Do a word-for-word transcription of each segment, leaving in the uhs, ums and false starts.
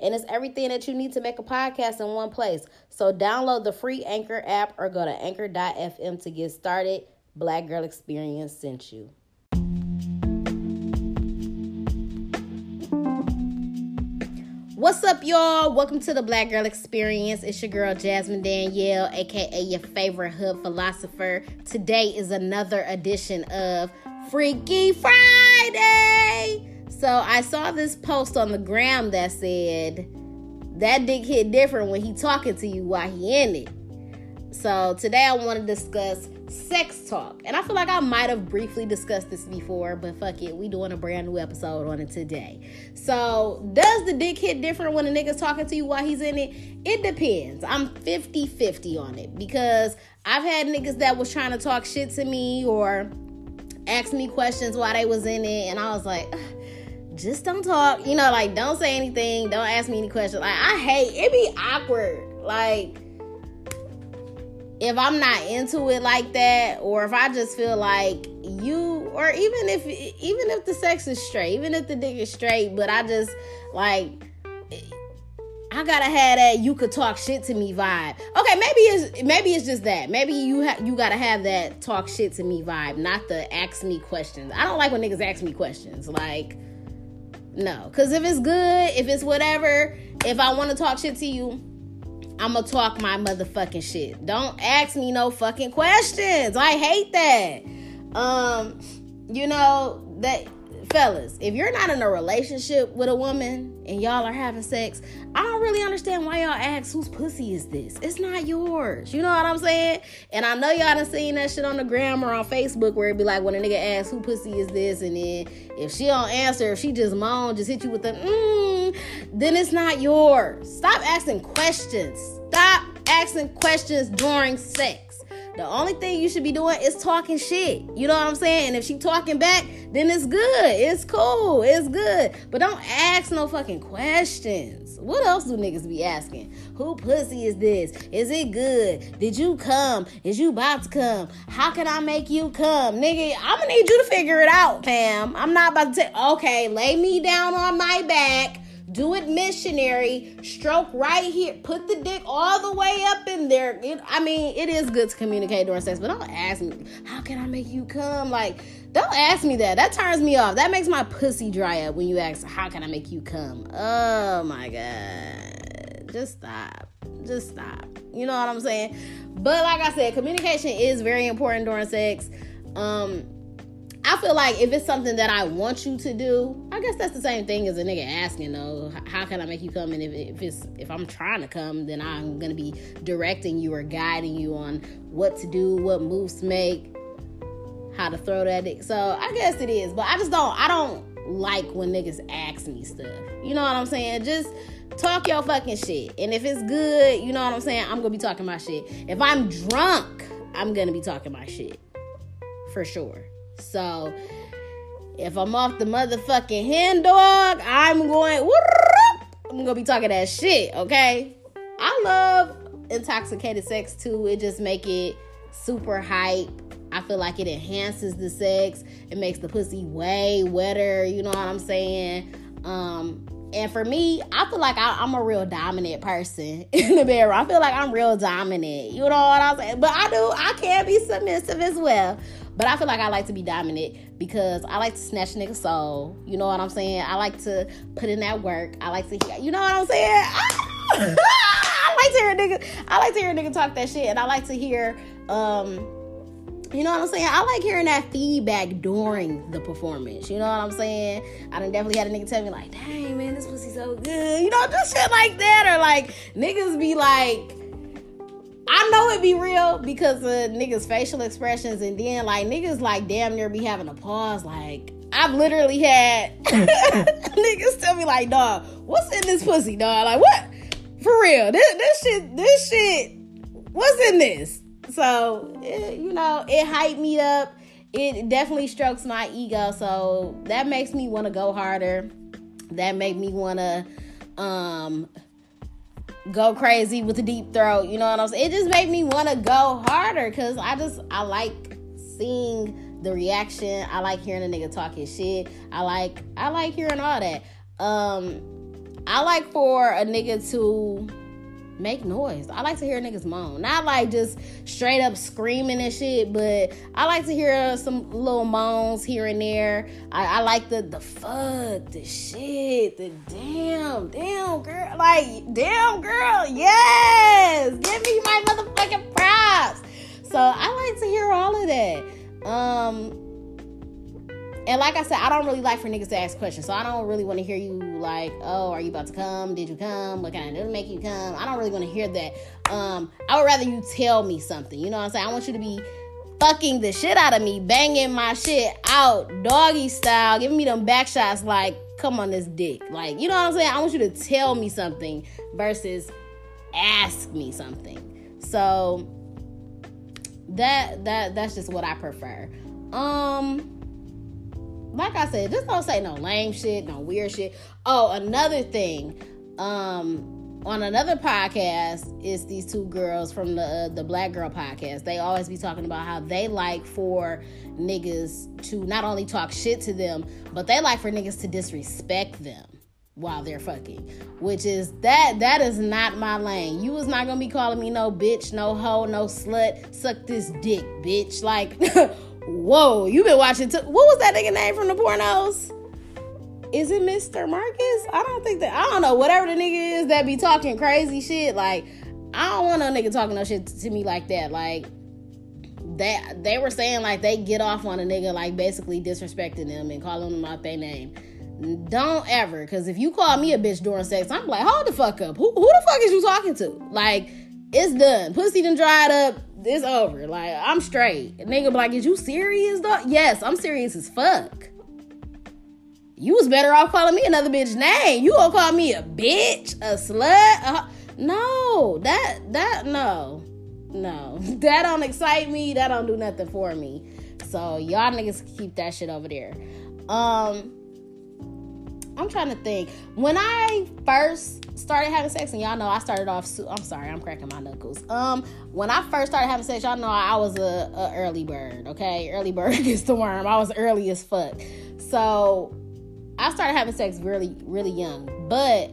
And it's everything that you need to make a podcast in one place. So download the free Anchor app or go to anchor dot f m to get started. Black Girl Experience sent you. What's up, y'all? Welcome to the Black Girl Experience. It's your girl, Jasmine Danielle, a k a your favorite hood philosopher. Today is another edition of Freaky Friday. So I saw this post on the gram that said, that dick hit different when he talking to you while he in it. So today I want to discuss sex talk. And I feel like I might have briefly discussed this before, but fuck it. We doing a brand new episode on it today. So does the dick hit different when a nigga's talking to you while he's in it? It depends. I'm fifty-fifty on it because I've had niggas that was trying to talk shit to me or ask me questions while they was in it. And I was like, just don't talk, you know, like, don't say anything, don't ask me any questions. Like, I hate, it be awkward, like, if I'm not into it like that, or if I just feel like you, or even if, even if the sex is straight, even if the dick is straight, but I just, like, I gotta have that you could talk shit to me vibe. Okay, maybe it's, maybe it's just that. Maybe you ha- you gotta have that talk shit to me vibe, not the ask me questions. I don't like when niggas ask me questions, like, no, because if it's good, if it's whatever, if I want to talk shit to you, I'm going to talk my motherfucking shit. Don't ask me no fucking questions. I hate that. Um, you know, that, fellas, if you're not in a relationship with a woman and y'all are having sex, I don't really understand why y'all ask whose pussy is this. It's not yours. You know what I'm saying? And I know y'all done seen that shit on the gram or on Facebook where it be like when a nigga asks who pussy is this, and then if she don't answer, if she just moan, just hit you with the mmm, then it's not yours. Stop asking questions. Stop asking questions during sex. The only thing you should be doing is talking shit. You know what I'm saying? And if she talking back, then it's good. It's cool. It's good. But don't ask no fucking questions. What else do niggas be asking? Who pussy is this? Is it good? Did you come? Is you about to come? How can I make you come? Nigga, I'm gonna need you to figure it out, fam. I'm not about to take... Okay, lay me down on my back. Do it missionary, stroke right here, put the dick all the way up in there. It, I mean, it is good to communicate during sex, but don't ask me, how can I make you come? Like, don't ask me that. That turns me off. That makes my pussy dry up when you ask, how can I make you come? Oh my God. Just stop. Just stop. You know what I'm saying? But like I said, communication is very important during sex. Um, I feel like if it's something that I want you to do, I guess that's the same thing as a nigga asking, though, how can I make you come? And if, if it's if I'm trying to come, then I'm going to be directing you or guiding you on what to do, what moves to make, how to throw that dick. So I guess it is. But I just don't, I don't like when niggas ask me stuff. You know what I'm saying? Just talk your fucking shit. And if it's good, you know what I'm saying? I'm going to be talking my shit. If I'm drunk, I'm going to be talking my shit. For sure. So, if I'm off the motherfucking hen dog, I'm going, I'm going to be talking that shit, okay? I love intoxicated sex, too. It just make it super hype. I feel like it enhances the sex. It makes the pussy way wetter, you know what I'm saying? Um, and for me, I feel like I, I'm a real dominant person in the bedroom. I feel like I'm real dominant, you know what I'm saying? But I do, I can be submissive as well. But I feel like I like to be dominant because I like to snatch niggas' soul. You know what I'm saying? I like to put in that work. I like to hear, you know what I'm saying? I, I like to hear niggas. I like to hear a nigga talk that shit. And I like to hear, um, you know what I'm saying? I like hearing that feedback during the performance. You know what I'm saying? I done definitely had a nigga tell me like, dang, man, this pussy so good. You know, just shit like that. Or like, niggas be like, I know it be real because of niggas' facial expressions, and then like niggas like damn near be having a pause. Like I've literally had niggas tell me like, dog, what's in this pussy, dog? Like what? For real? This this shit, this shit what's in this? So, it, you know, it hyped me up. It definitely strokes my ego. So that makes me want to go harder. That made me want to um, go crazy with the deep throat. You know what I'm saying? It just made me want to go harder because I just, I like seeing the reaction. I like hearing a nigga talk his shit. I like, I like hearing all that. Um, I like for a nigga to make noise. I like to hear niggas moan. Not like just straight up screaming and shit, but I like to hear some little moans here and there. I, I like the the fuck, the shit, the damn, damn girl, like damn girl, yes, give me my motherfucking props. So I like to hear all of that. Um, and like I said, I don't really like for niggas to ask questions. So I don't really want to hear you like, oh, are you about to come? Did you come? What can I do to make you come? I don't really want to hear that. Um, I would rather you tell me something. You know what I'm saying? I want you to be fucking the shit out of me, banging my shit out, doggy style, giving me them back shots like, come on this dick. Like, you know what I'm saying? I want you to tell me something versus ask me something. So that that that's just what I prefer. Um... Like I said, just don't say no lame shit, no weird shit. Oh, another thing. Um, on another podcast is these two girls from the uh, the Black Girl podcast. They always be talking about how they like for niggas to not only talk shit to them, but they like for niggas to disrespect them while they're fucking. Which is, that that is not my lane. You was not going to be calling me no bitch, no hoe, no slut. Suck this dick, bitch. Like... Whoa, you been watching too. What was that nigga name from the pornos? Is it Mister Marcus? I don't think that, I don't know, whatever the nigga is that be talking crazy shit, like, I don't want no nigga talking no shit to me like that. Like, they, they were saying, like, they get off on a nigga, like, basically disrespecting them and calling them out their name. Don't ever, because if you call me a bitch during sex, I'm like, hold the fuck up. Who, who the fuck is you talking to? Like, it's done. Pussy done dried up. It's over. Like, I'm straight. Nigga be like, is you serious, dog? Yes, I'm serious as fuck. You was better off calling me another bitch name. You gonna call me a bitch, a slut? A... No, that, that, no. No. That don't excite me. That don't do nothing for me. So, y'all niggas keep that shit over there. Um... I'm trying to think. When I first started having sex, and y'all know I started off, su- I'm sorry, I'm cracking my knuckles. Um, when I first started having sex, y'all know I was a, a early bird, okay? Early bird is the worm. I was early as fuck. So I started having sex really, really young. But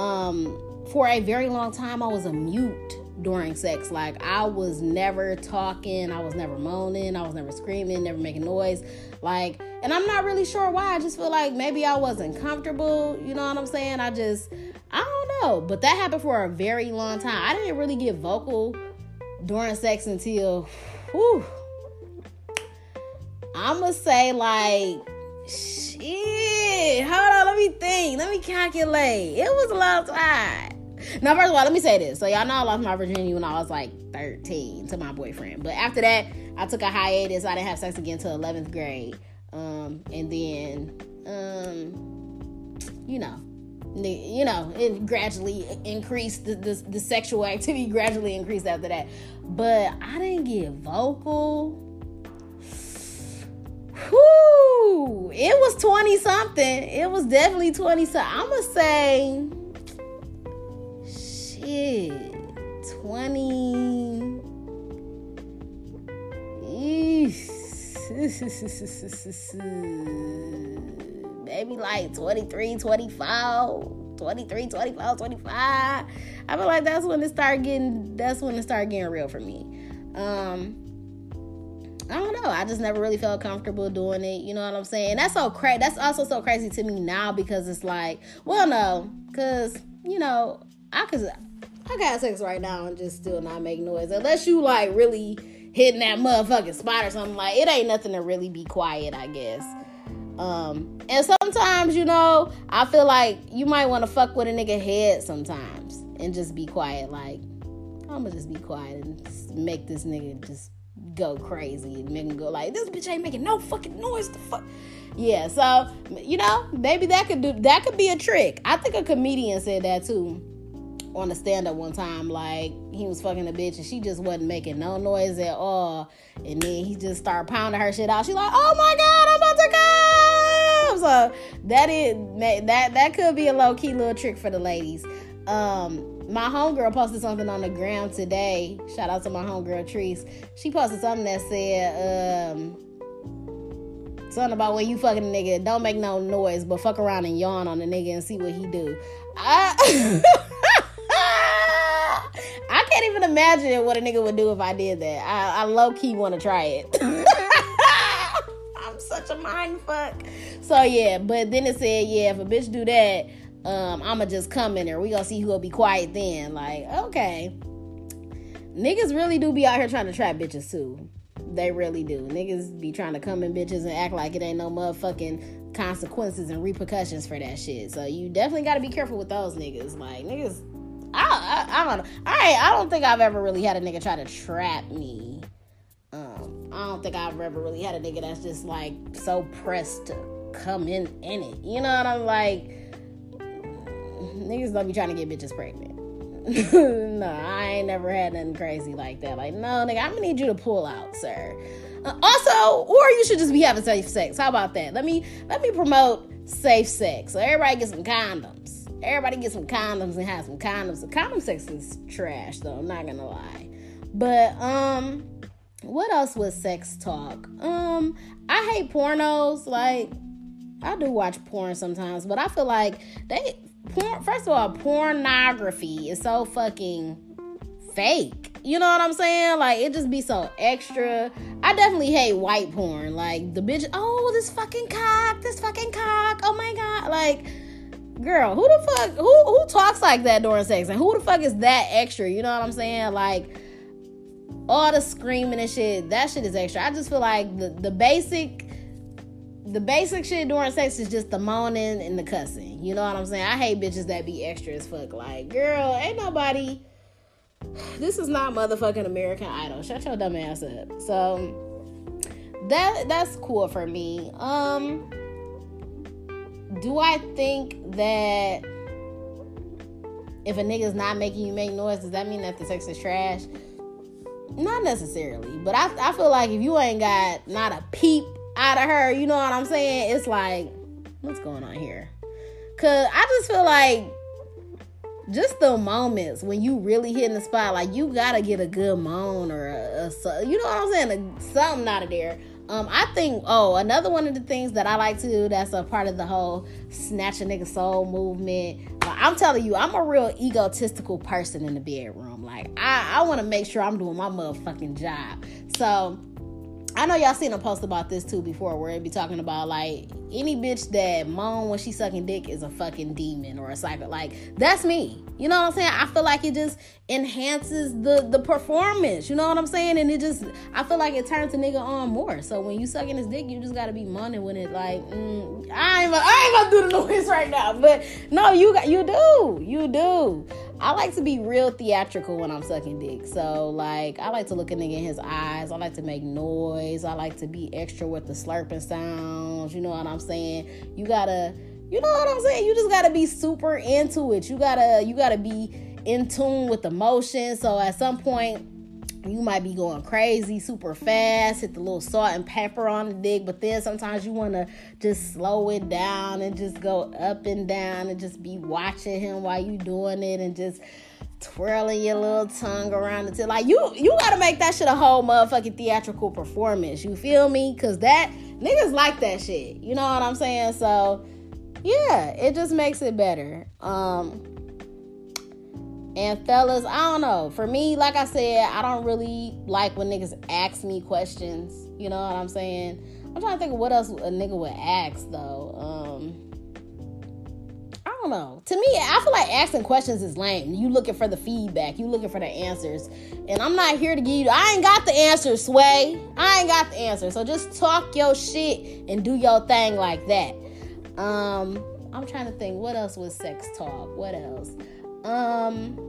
um, for a very long time, I was a mute during sex. Like, I was never talking. I was never moaning. I was never screaming, never making noise. Like, and I'm not really sure why. I just feel like maybe I wasn't comfortable. You know what I'm saying? I just, I don't know. But that happened for a very long time. I didn't really get vocal during sex until, whew, I'm going to say like, shit. Hold on. Let me think. Let me calculate. It was a long time. Now, first of all, let me say this. So, y'all know I lost my virginity when I was, like, thirteen to my boyfriend. But after that, I took a hiatus. I didn't have sex again until eleventh grade. Um, and then, um, you know, you know, it gradually increased. The, the, the sexual activity gradually increased after that. But I didn't get vocal. Whew! It was twenty-something. It was definitely twenty-something. I'm going to say... Yeah, twenty. Maybe like twenty-three, twenty-four, twenty-three, twenty-four, twenty-five. I feel like that's when it started getting, that's when it started getting real for me. Um, I don't know. I just never really felt comfortable doing it. You know what I'm saying? That's so crazy. That's also so crazy to me now because it's like, well, no, because, you know, I could, I got sex right now and just still not make noise. Unless you, like, really hitting that motherfucking spot or something. Like, it ain't nothing to really be quiet, I guess. Um, and sometimes, you know, I feel like you might want to fuck with a nigga head sometimes and just be quiet. Like, I'm going to just be quiet and make this nigga just go crazy and make him go like, this bitch ain't making no fucking noise. The fuck? Yeah, so, you know, maybe that could do, that could be a trick. I think a comedian said that, too. on a stand-up one time, like, he was fucking a bitch, and she just wasn't making no noise at all, and then he just started pounding her shit out. She's like, oh my God, I'm about to come! So, that is, that, that could be a low-key little trick for the ladies. Um... My homegirl posted something on the ground today. Shout out to my homegirl, Treese. She posted something that said, um, something about when you fucking a nigga, don't make no noise, but fuck around and yawn on the nigga and see what he do. I, I can't even imagine what a nigga would do if I did that. I, I low-key want to try it. I'm such a mind fuck. So, yeah, but then it said, yeah, if a bitch do that, Um, I'ma just come in there. We gonna see who'll be quiet then. Like, okay. Niggas really do be out here trying to trap bitches too. They really do. Niggas be trying to come in bitches and act like it ain't no motherfucking consequences and repercussions for that shit. So you definitely gotta be careful with those niggas. Like, niggas, I, I, I don't know. I, I don't think I've ever really had a nigga try to trap me. Um, I don't think I've ever really had a nigga that's just like so pressed to come in in it. You know what I'm like? Niggas don't be trying to get bitches pregnant. No, I ain't never had nothing crazy like that. Like, no, nigga, I'm gonna need you to pull out, sir. Uh, also, or you should just be having safe sex. How about that? Let me let me promote safe sex. So everybody get some condoms. Everybody get some condoms and have some condoms. The condom sex is trash, though. I'm not gonna lie. But um, what else was sex talk? Um, I hate pornos. Like, I do watch porn sometimes, but I feel like they. Porn, first of all, pornography is so fucking fake. You know what I'm saying? Like, it just be so extra. I definitely hate white porn. Like, the bitch, oh, this fucking cock, this fucking cock, oh my God. Like, girl, who the fuck, who, who talks like that during sex? And who the fuck is that extra? You know what I'm saying? Like, all the screaming and shit, that shit is extra. I just feel like the, the basic... The basic shit during sex is just the moaning and the cussing. You know what I'm saying? I hate bitches that be extra as fuck. Like, girl, ain't nobody... This is not motherfucking American Idol. Shut your dumb ass up. So, that that's cool for me. Um, do I think that if a nigga's not making you make noise, does that mean that the sex is trash? Not necessarily. But I, I feel like if you ain't got not a peep out of her, you know what I'm saying? It's like, what's going on here? Cause I just feel like just the moments when you really hitting the spot, like you gotta get a good moan or a, a you know what I'm saying, a, something out of there. Um, I think oh another one of the things that I like to do that's a part of the whole snatch a nigga soul movement. Like, I'm telling you, I'm a real egotistical person in the bedroom. Like I I want to make sure I'm doing my motherfucking job. So. I know y'all seen a post about this too before where it be talking about like any bitch that moan when she sucking dick is a fucking demon or a psycho. Like that's me. You know what I'm saying? I feel like it just enhances the, the performance. You know what I'm saying? And it just, I feel like it turns a nigga on more. So when you sucking his dick, you just gotta be moaning when it like, mm, I ain't I ain't gonna do the noise right now. But no, you got, you do. You do. I like to be real theatrical when I'm sucking dick. So, like, I like to look a nigga in his eyes. I like to make noise. I like to be extra with the slurping sounds. You know what I'm saying? You gotta, you know what I'm saying? You just gotta be super into it. You gotta, you gotta be in tune with emotion. So, at some point, you might be going crazy, super fast, hit the little salt and pepper on the dick, but then sometimes you want to just slow it down and just go up and down and just be watching him while you doing it and just twirling your little tongue around the tip. Like, you you got to make that shit a whole motherfucking theatrical performance, you feel me? Because that, niggas like that shit, you know what I'm saying? So, yeah, it just makes it better. Um... And fellas, I don't know. For me, like I said, I don't really like when niggas ask me questions. You know what I'm saying? I'm trying to think of what else a nigga would ask, though. Um, I don't know. To me, I feel like asking questions is lame. You looking for the feedback. You looking for the answers. And I'm not here to give you... I ain't got the answer, Sway. I ain't got the answer. So just talk your shit and do your thing like that. Um, I'm trying to think. What else was sex talk? What else? Um...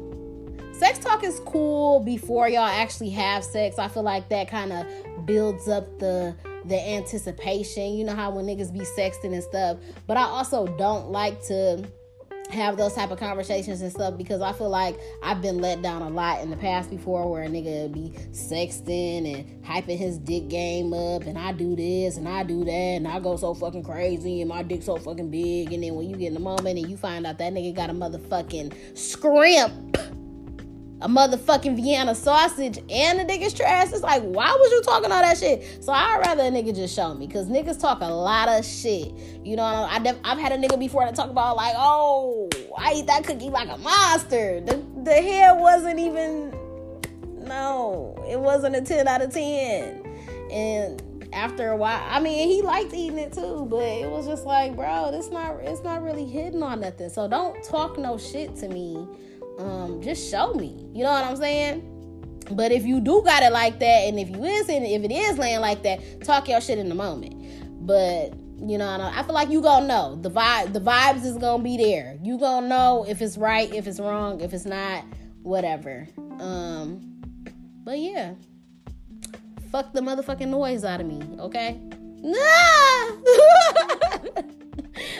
Sex talk is cool before y'all actually have sex. I feel like that kind of builds up the the anticipation. You know how when niggas be sexting and stuff. But I also don't like to have those type of conversations and stuff, because I feel like I've been let down a lot in the past before, where a nigga be sexting and hyping his dick game up, and I do this and I do that and I go so fucking crazy and my dick so fucking big, and then when you get in the moment and you find out that nigga got a motherfucking scrimp, a motherfucking Vienna sausage, and the nigga's trash, it's like, why was you talking all that shit? So I'd rather a nigga just show me, because niggas talk a lot of shit. You know, I def- I've had a nigga before that talk about, like, oh, I eat that cookie like a monster. The, the hair wasn't even, no, it wasn't a ten out of ten. And after a while, I mean, he liked eating it too, but it was just like, bro, it's not, it's not really hitting on nothing. So don't talk no shit to me. Um, just show me, you know what I'm saying? But if you do got it like that, and if you isn't, if it is laying like that, talk your shit in the moment. But you know, I, I feel like you gonna know the vibe. The vibes is gonna be there. You gonna know if it's right, if it's wrong, if it's not, whatever. Um, but yeah, fuck the motherfucking noise out of me, okay? Nah,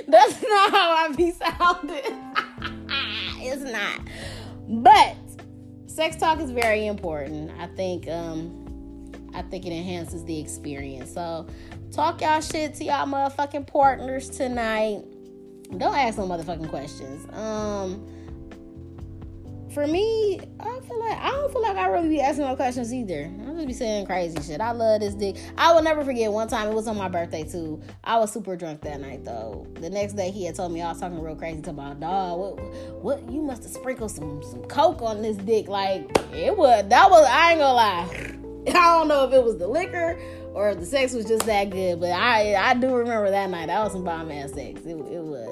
that's not how I be sounding. It's not. But sex talk is very important. I think um I think it enhances the experience. So talk y'all shit to y'all motherfucking partners tonight. Don't ask no motherfucking questions. Um for me, I feel like I don't feel like I really be asking no questions either. I just be saying crazy shit. I love this dick. I will never forget one time. It was on my birthday too. I was super drunk that night though. The next day he had told me I was talking real crazy to my dog. What? What? You must have sprinkled some some coke on this dick. Like it was. That was. I ain't gonna lie. I don't know if it was the liquor or if the sex was just that good, but I I do remember that night. That was some bomb ass sex. It, it was.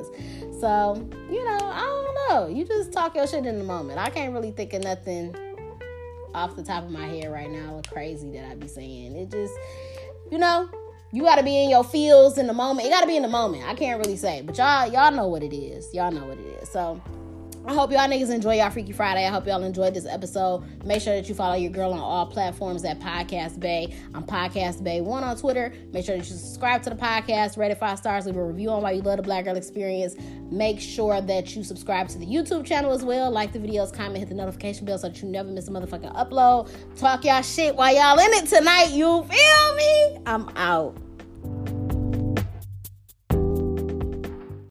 So, you know, I don't know. You just talk your shit in the moment. I can't really think of nothing off the top of my head right now. It's crazy that I be saying. It just, you know, you got to be in your feels in the moment. It got to be in the moment. I can't really say. But y'all, y'all know what it is. Y'all know what it is. So, I hope y'all niggas enjoy y'all Freaky Friday. I hope y'all enjoyed this episode. Make sure that you follow your girl on all platforms at Podcast Bay. I'm Podcast Bay one on Twitter. Make sure that you subscribe to the podcast. Rate it five stars. Leave a review on why you love the Black Girl Experience. Make sure that you subscribe to the YouTube channel as well. Like the videos, comment, hit the notification bell so that you never miss a motherfucking upload. Talk y'all shit while y'all in it tonight. You feel me? I'm out.